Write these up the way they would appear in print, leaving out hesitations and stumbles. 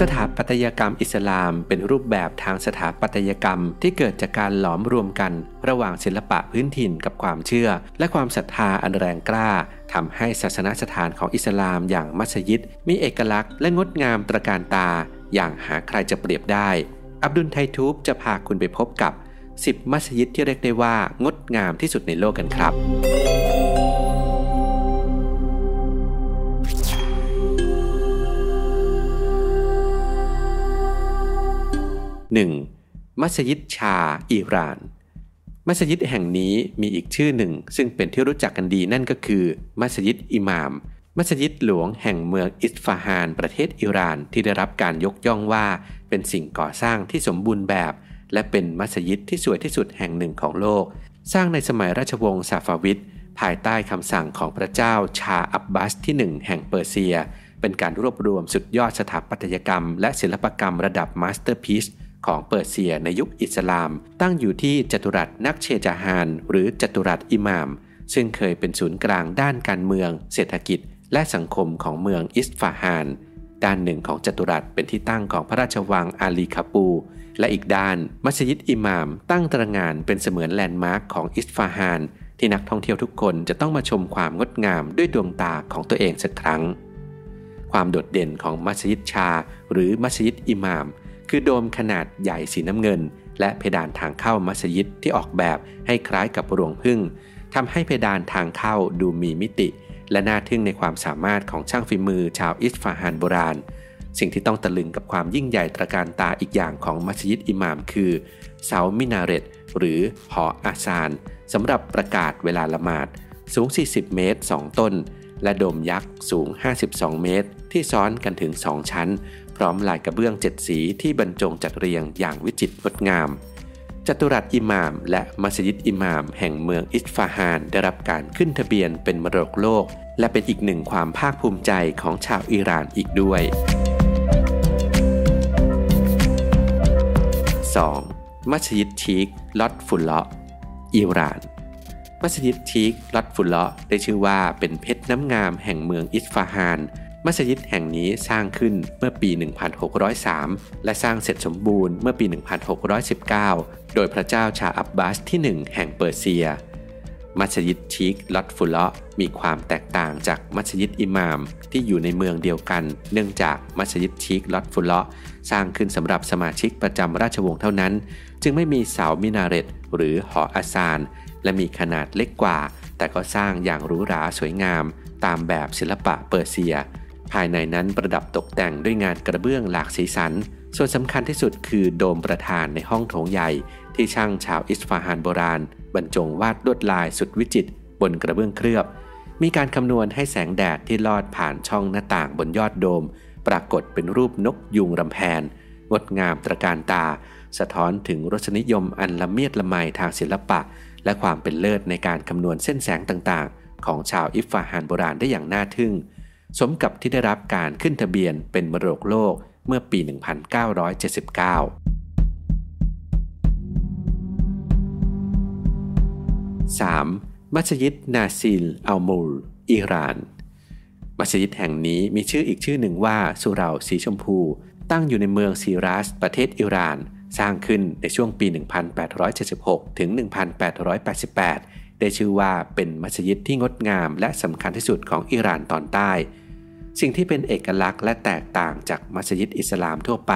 สถาปัตยกรรมอิสลามเป็นรูปแบบทางสถาปัตยกรรมที่เกิดจากการหลอมรวมกันระหว่างศิลปะพื้นถิ่นกับความเชื่อและความศรัทธาอันแรงกล้าทำให้ศาสนสถานของอิสลามอย่างมัสยิดมีเอกลักษณ์และงดงามตระการตาอย่างหาใครจะเปรียบได้อับดุลไททูบจะพาคุณไปพบกับ10มัสยิดที่เรียกได้ว่างดงามที่สุดในโลกกันครับ1. มัสยิดชาอิหร่านมัสยิดแห่งนี้มีอีกชื่อหนึ่งซึ่งเป็นที่รู้จักกันดีนั่นก็คือมัสยิดอิหม่ามมัสยิดหลวงแห่งเมืองอิสฟาฮานประเทศอิหร่านที่ได้รับการยกย่องว่าเป็นสิ่งก่อสร้างที่สมบูรณ์แบบและเป็นมัสยิดที่สวยที่สุดแห่งหนึ่งของโลกสร้างในสมัยราชวงศ์ซาฟาวิดภายใต้คำสั่งของพระเจ้าชาอับบัสที่1แห่งเปอร์เซียเป็นการรวบรวมสุดยอดสถาปัตยกรรมและศิลปกรรมระดับมาสเตอร์พีซของเปอร์เซียในยุคอิสลามตั้งอยู่ที่จัตุรัสนักเชจาฮานหรือจัตุรัสอิหม่ามซึ่งเคยเป็นศูนย์กลางด้านการเมืองเศรษฐกิจและสังคมของเมืองอิสฟาฮานด้านหนึ่งของจัตุรัสเป็นที่ตั้งของพระราชวังอาลีคาปูและอีกด้านมัสยิดอิหม่ามตั้งตระหง่านเป็นเสมือนแลนด์มาร์คของอิสฟาฮานที่นักท่องเที่ยวทุกคนจะต้องมาชมความงดงามด้วยดวงตาของตัวเองสักครั้งความโดดเด่นของมัสยิดชาหรือมัสยิดอิหม่ามคือโดมขนาดใหญ่สีน้ำเงินและเพดานทางเข้ามัสยิดที่ออกแบบให้คล้ายกับรวงผึ้งทำให้เพดานทางเข้าดูมีมิติและน่าทึ่งในความสามารถของช่างฝีมือชาวอิสฟาฮานโบราณสิ่งที่ต้องตะลึงกับความยิ่งใหญ่ตระการตาอีกอย่างของมัสยิดอิหม่ามคือเสามินาเรตหรือหออาซานสำหรับประกาศเวลาละหมาดสูง40เมตร2ต้นและโดมยักษ์สูง52เมตรที่ซ้อนกันถึง2ชั้นพร้อมลายกระเบื้อง7สีที่บรรจงจัดเรียงอย่างวิจิตรงดงามจัตุรัสอิหม่ามและมัสยิดอิหม่ามแห่งเมืองอิสฟาฮานได้รับการขึ้นทะเบียนเป็นมรดกโลกและเป็นอีกหนึ่งความภาคภูมิใจของชาวอิหร่านอีกด้วย 2. มัสยิดชีคลอตฟุลเลาะอิหร่านมัสยิดชีคลอตฟุลเลาะได้ชื่อว่าเป็นเพชรน้ำงามแห่งเมืองอิสฟาฮานมัสยิดแห่งนี้สร้างขึ้นเมื่อปี 1603 และสร้างเสร็จสมบูรณ์เมื่อปี 1619 โดยพระเจ้าชาอับบาสที่ 1 แห่งเปอร์เซีย มัสยิดชีคลอตฟุลเลาะมีความแตกต่างจากมัสยิดอิหม่ามที่อยู่ในเมืองเดียวกันเนื่องจากมัสยิดชีคลอตฟุลเลาะสร้างขึ้นสำหรับสมาชิกประจำราชวงศ์เท่านั้นจึงไม่มีเสามินาเรตหรือหออาซานและมีขนาดเล็กกว่าแต่ก็สร้างอย่างหรูหราสวยงามตามแบบศิลปะเปอร์เซียภายในนั้นประดับตกแต่งด้วยงานกระเบื้องหลากสีสันส่วนสำคัญที่สุดคือโดมประธานในห้องโถงใหญ่ที่ช่างชาวอิสฟาฮานโบราณบรรจงวาดลวดลายสุดวิจิตรบนกระเบื้องเคลือบมีการคำนวณให้แสงแดดที่ลอดผ่านช่องหน้าต่างบนยอดโดมปรากฏเป็นรูปนกยูงรำแพนงดงามตระการตาสะท้อนถึงรสนิยมอันละเมียดละไมทางศิลปะและความเป็นเลิศในการคำนวณเส้นแสงต่างๆของชาวอิสฟาฮานโบราณได้อย่างน่าทึ่งสมกับที่ได้รับการขึ้นทะเบียนเป็นมรดกโลกเมื่อปี 1979 3. มัสยิดนาซิลอัลมูลอิหร่านมัสยิดแห่งนี้มีชื่ออีกชื่อหนึ่งว่าสุเหร่าสีชมพูตั้งอยู่ในเมืองซีรัสประเทศอิหร่านสร้างขึ้นในช่วงปี 1876 ถึง 1888 ได้ชื่อว่าเป็นมัสยิดที่งดงามและสำคัญที่สุดของอิหร่านตอนใต้สิ่งที่เป็นเอกลักษณ์และแตกต่างจากมัสยิดอิสลามทั่วไป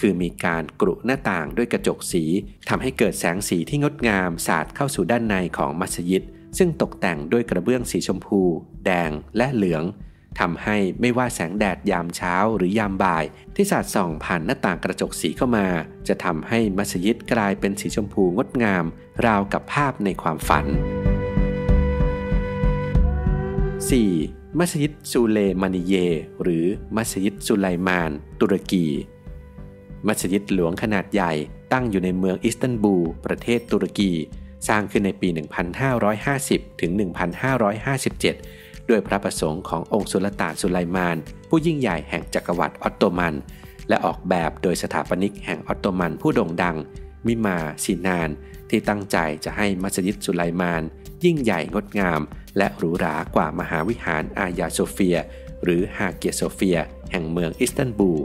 คือมีการกรุหน้าต่างด้วยกระจกสีทำให้เกิดแสงสีที่งดงามสาดเข้าสู่ด้านในของมัสยิดซึ่งตกแต่งด้วยกระเบื้องสีชมพูแดงและเหลืองทำให้ไม่ว่าแสงแดดยามเช้าหรือยามบ่ายที่สาดส่องผ่านหน้าต่างกระจกสีเข้ามาจะทำให้มัสยิดกลายเป็นสีชมพูงดงามราวกับภาพในความฝัน 4. มัสยิดซูเลมานีเยหรือมัสยิดสุไลมานตุรกีมัสยิดหลวงขนาดใหญ่ตั้งอยู่ในเมืองอิสตันบูลประเทศตุรกีสร้างขึ้นในปี 1550 ถึง 1557ด้วยพระประสงค์ขององค์สุลต่านสุไลมานผู้ยิ่งใหญ่แห่งจักรวรรดิออตโตมันและออกแบบโดยสถาปนิกแห่งออตโตมันผู้โด่งดังมิมาร์ซินานที่ตั้งใจจะให้มัสยิดสุไลมานยิ่งใหญ่งดงามและหรูหรากว่ามหาวิหารอายาโซเฟียหรือฮาเกียโซเฟียแห่งเมืองอิสตันบูล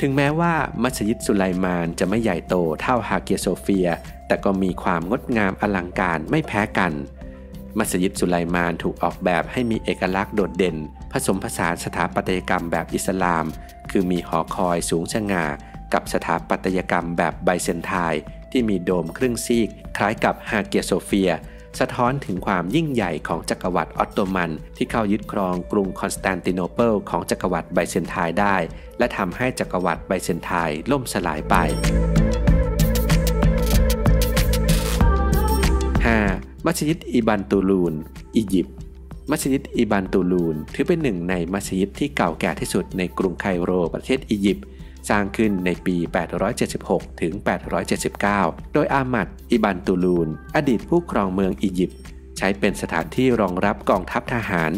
ถึงแม้ว่ามัสยิดสุไลมานจะไม่ใหญ่โตเท่าฮาเกียโซเฟียแต่ก็มีความงดงามอลังการไม่แพ้กันมัสยิดสุไลมานถูกออกแบบให้มีเอกลักษณ์โดดเด่นผสมผสานสถาปัตยกรรมแบบอิสลามคือมีหอคอยสูงสง่ากับสถาปัตยกรรมแบบไบเซนไทน์ที่มีโดมครึ่งซีกคล้ายกับฮาเกียโซเฟียสะท้อนถึงความยิ่งใหญ่ของจักรวรรดิออตโตมันที่เข้ายึดครองกรุงคอนสแตนติโนเปิลของจักรวรรดิไบเซนไทน์ได้และทำให้จักรวรรดิไบเซนไทน์ล่มสลายไป 5. มัสยิดอิบันตูลูนอียิปต์มัสยิดอิบันตูลูนถือเป็นหนึ่งในมัสยิดที่เก่าแก่ที่สุดในกรุงไคโรประเทศอียิปต์สร้างขึ้นในปี 876 ถึง 879 โดยอามัด อิบันตูลูนอดีตผู้ครองเมืองอียิปต์ใช้เป็นสถานที่รองรับกองทัพทหาร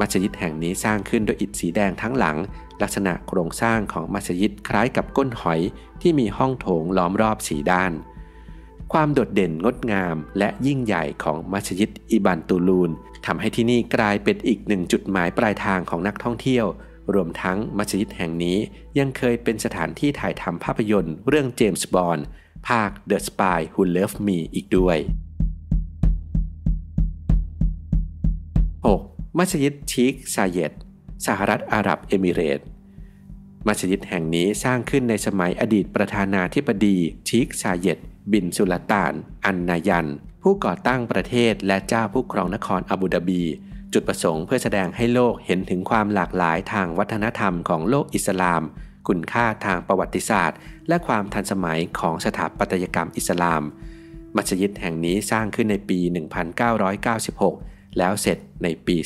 มัสยิดแห่งนี้สร้างขึ้นด้วยอิฐสีแดงทั้งหลังลักษณะโครงสร้างของมัสยิดคล้ายกับก้นหอยที่มีห้องโถงล้อมรอบ4ด้านความโดดเด่นงดงามและยิ่งใหญ่ของมัสยิดอิบันตูลูนทำให้ที่นี่กลายเป็นอีกหนึ่งจุดหมายปลายทางของนักท่องเที่ยวรวมทั้งมัสยิดแห่งนี้ยังเคยเป็นสถานที่ถ่ายทำภาพยนตร์เรื่องเจมส์บอนด์ภาค The Spy Who Loved Me อีกด้วย 6. มัสยิดชีคซาเยดสหรัฐอาหรับเอมิเรตส์มัสยิดแห่งนี้สร้างขึ้นในสมัยอดีตประธานาธิบดีชีคซาเยดบินสุลต่านอันนายันผู้ก่อตั้งประเทศและเจ้าผู้ครองนครอาบูดาบีจุดประสงค์เพื่อแสดงให้โลกเห็นถึงความหลากหลายทางวัฒนธรรมของโลกอิสลามคุณค่าทางประวัติศาสตร์และความทันสมัยของสถาปัตยกรรมอิสลามมัสยิดแห่งนี้สร้างขึ้นในปี 1996 แล้วเสร็จในปี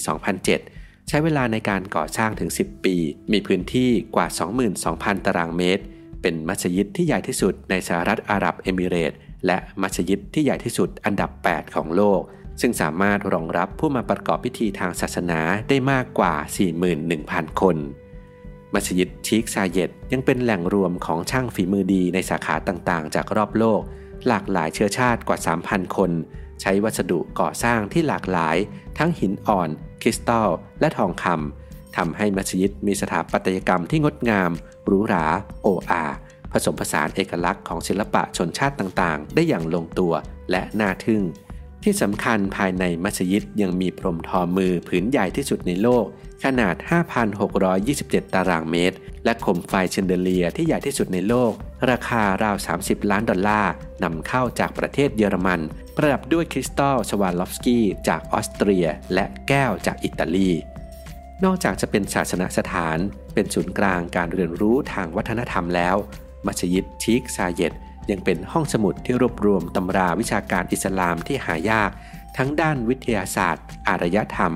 2007 ใช้เวลาในการก่อสร้างถึง 10 ปีมีพื้นที่กว่า 22,000 ตารางเมตรเป็นมัสยิดที่ใหญ่ที่สุดในสหรัฐอาหรับเอมิเรตส์และมัสยิดที่ใหญ่ที่สุดอันดับ 8 ของโลกซึ่งสามารถรองรับผู้มาประกอบพิธีทางศาสนาได้มากกว่า 41,000 คนมัสยิดชีคซาเยดยังเป็นแหล่งรวมของช่างฝีมือดีในสาขาต่างๆจากรอบโลกหลากหลายเชื้อชาติกว่า 3,000 คนใช้วัสดุก่อสร้างที่หลากหลายทั้งหินอ่อนคริสตัลและทองคำทำให้มัสยิดมีสถาปัตยกรรมที่งดงามหรูหราโอ้อาผสมผสานเอกลักษณ์ของศิลปะชนชาติต่างๆได้อย่างลงตัวและน่าทึ่งที่สำคัญภายในมัสยิดยังมีพรมทอมือผืนใหญ่ที่สุดในโลกขนาด 5,627 ตารางเมตรและโคมไฟแชนเดเลียที่ใหญ่ที่สุดในโลกราคาราว$30 ล้านนำเข้าจากประเทศเยอรมันประดับด้วยคริสตัลสวาลอฟสกี้จากออสเตรียและแก้วจากอิตาลีนอกจากจะเป็นศาสนสถานเป็นศูนย์กลางการเรียนรู้ทางวัฒนธรรมแล้วมัสยิดชีคซาเยดยังเป็นห้องสมุดที่รวบรวมตำราวิชาการอิสลามที่หายากทั้งด้านวิทยาศาสตร์อารยธรรม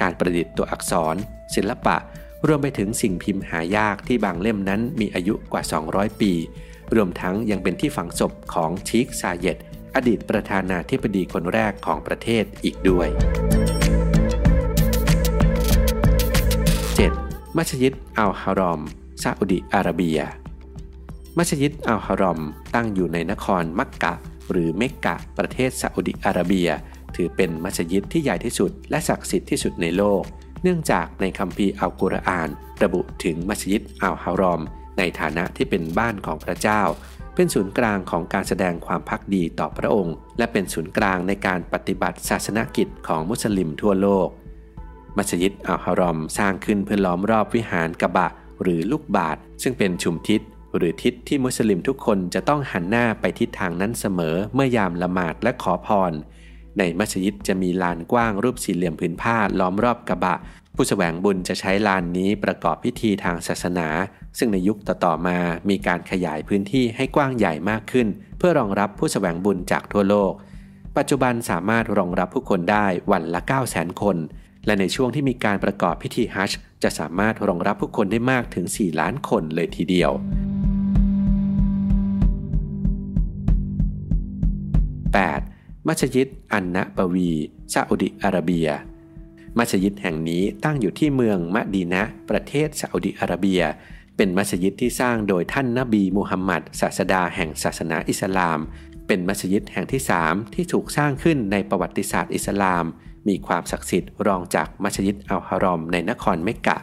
การประดิษฐ์ตัวอักษรศิลปะรวมไปถึงสิ่งพิมพ์หายากที่บางเล่มนั้นมีอายุกว่า200ปีรวมทั้งยังเป็นที่ฝังศพของชีคซาเยดอดีตประธานาธิบดีคนแรกของประเทศอีกด้วย 7. มัสยิดอัลฮารอมซาอุดิอาระเบียมัสยิดอัลฮารอมตั้งอยู่ในนครมักกะหรือเมกกะประเทศซาอุดิอาระเบียถือเป็นมัสยิดที่ใหญ่ที่สุดและศักดิ์สิทธิ์ที่สุดในโลกเนื่องจากในคัมภีร์อัลกุรอานระบุถึงมัสยิดอัลฮารอมในฐานะที่เป็นบ้านของพระเจ้าเป็นศูนย์กลางของการแสดงความภักดีต่อพระองค์และเป็นศูนย์กลางในการปฏิบัติศาสนกิจของมุสลิมทั่วโลกมัสยิดอัลฮารอมสร้างขึ้นเพื่อล้อมรอบวิหารกะบะหรือลูกบาศก์ซึ่งเป็นชุมทิศหรือทิศที่มุสลิมทุกคนจะต้องหันหน้าไปทิศทางนั้นเสมอเมื่อยามละหมาดและขอพรในมัสยิดจะมีลานกว้างรูปสี่เหลี่ยมผืนผ้าล้อมรอบกะบะผู้แสวงบุญจะใช้ลานนี้ประกอบพิธีทางศาสนาซึ่งในยุคต่อๆมามีการขยายพื้นที่ให้กว้างใหญ่มากขึ้นเพื่อรองรับผู้แสวงบุญจากทั่วโลกปัจจุบันสามารถรองรับผู้คนได้วันละ 900,000 คนและในช่วงที่มีการประกอบพิธีฮัจญ์จะสามารถรองรับผู้คนได้มากถึง4 ล้านคนเลยทีเดียว8. มัสยิดอันนะบะวีซาอุดิอาระเบียมัสยิดแห่งนี้ตั้งอยู่ที่เมืองมะดีนะห์ประเทศซาอุดิอาระเบียเป็นมัสยิดที่สร้างโดยท่านนบีมูฮัมหมัดศาสดาแห่งศาสนาอิสลามเป็นมัสยิดแห่งที่3ที่ถูกสร้างขึ้นในประวัติศาสตร์อิสลามมีความศักดิ์สิทธิ์รองจากมัสยิดอัลฮารอมในนครเมกกะ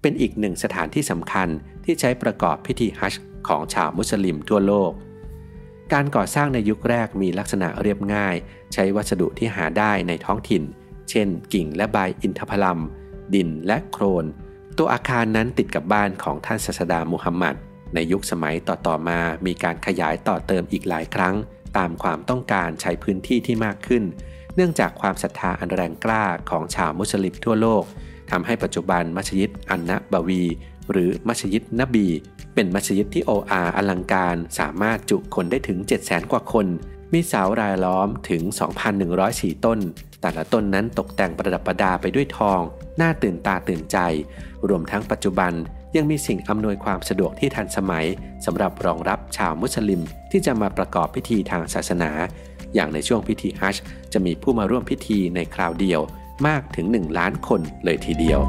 เป็นอีกหนึ่งสถานที่สำคัญ ที่ใช้ประกอบพิธีฮัจญ์ของชาวมุสลิมทั่วโลกการก่อสร้างในยุคแรกมีลักษณะเรียบง่ายใช้วัสดุที่หาได้ในท้องถิ่นเช่นกิ่งและใบอินทผลัมดินและโคลนตัวอาคารนั้นติดกับบ้านของท่านศาสดามุฮัมมัดในยุคสมัยต่อๆมามีการขยายต่อเติมอีกหลายครั้งตามความต้องการใช้พื้นที่ที่มากขึ้นเนื่องจากความศรัทธาอันแรงกล้าของชาวมุสลิมทั่วโลกทำให้ปัจจุบันมัสยิดอันนะบะวีหรือมัสยิดนบีเป็นมัสยิดที่โออาอลังการสามารถจุคนได้ถึง 700,000 กว่าคนมีเสารายล้อมถึง 2,104 ต้นแต่ละต้นนั้นตกแต่งประดับประดาไปด้วยทองน่าตื่นตาตื่นใจรวมทั้งปัจจุบันยังมีสิ่งอำนวยความสะดวกที่ทันสมัยสำหรับรองรับชาวมุสลิมที่จะมาประกอบพิธีทางศาสนาอย่างในช่วงพิธีฮัจญ์จะมีผู้มาร่วมพิธีในคราวเดียวมากถึง 1 ล้านคนเลยทีเดียว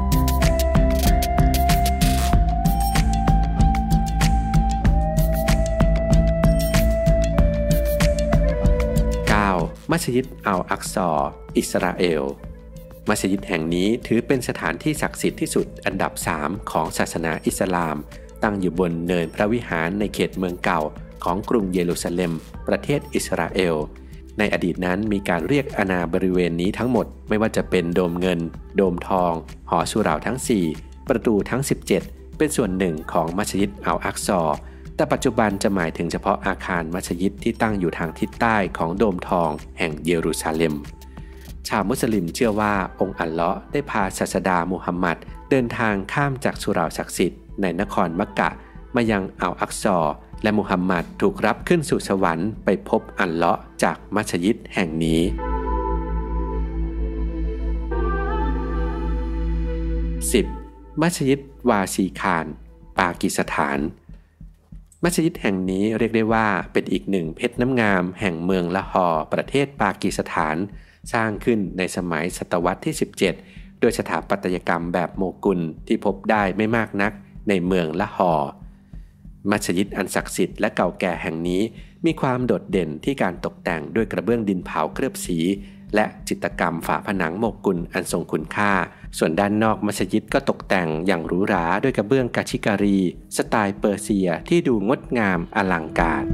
มัสยิดอัลอักซออิสราเอลมัสยิดแห่งนี้ถือเป็นสถานที่ศักดิ์สิทธิ์ที่สุดอันดับ 3 ของศาสนาอิสลามตั้งอยู่บนเนินพระวิหารในเขตเมืองเก่าของกรุงเยรูซาเล็มประเทศอิสราเอลในอดีตนั้นมีการเรียกอาณาบริเวณนี้ทั้งหมดไม่ว่าจะเป็นโดมเงินโดมทองหอสุเหร่าทั้ง4ประตูทั้ง17เป็นส่วนหนึ่งของมัสยิดอัลอักซอแต่ปัจจุบันจะหมายถึงเฉพาะอาคารมัสยิดที่ตั้งอยู่ทางทิศใต้ของโดมทองแห่งเยรูซาเล็มชาวมุสลิมเชื่อว่าองค์อัลเลาะห์ได้พาศาสดามุฮัมมัดเดินทางข้ามจากสุเหร่าศักดิ์สิทธิ์ในนครมักกะมายังอัลอักซอและมุฮัมมัดถูกรับขึ้นสู่สวรรค์ไปพบอัลเลาะห์จากมัสยิดแห่งนี้10 มัสยิดวาซีคานปากีสถานมัสยิดแห่งนี้เรียกได้ว่าเป็นอีกหนึ่งเพชรน้ำงามแห่งเมืองละฮอร์ประเทศปากีสถานสร้างขึ้นในสมัยศตวรรษที่17โดยสถาปัตยกรรมแบบโมกุลที่พบได้ไม่มากนักในเมืองละฮอร์มัสยิดอันศักดิ์สิทธิ์และเก่าแก่แห่งนี้มีความโดดเด่นที่การตกแต่งด้วยกระเบื้องดินเผาเคลือบสีและจิตรกรรมฝาผนังโมกุลอันทรงคุณค่าส่วนด้านนอกมัสยิดก็ตกแต่งอย่างหรูหราด้วยกระเบื้องกาชิการีสไตล์เปอร์เซียที่ดูงดงามอลังการ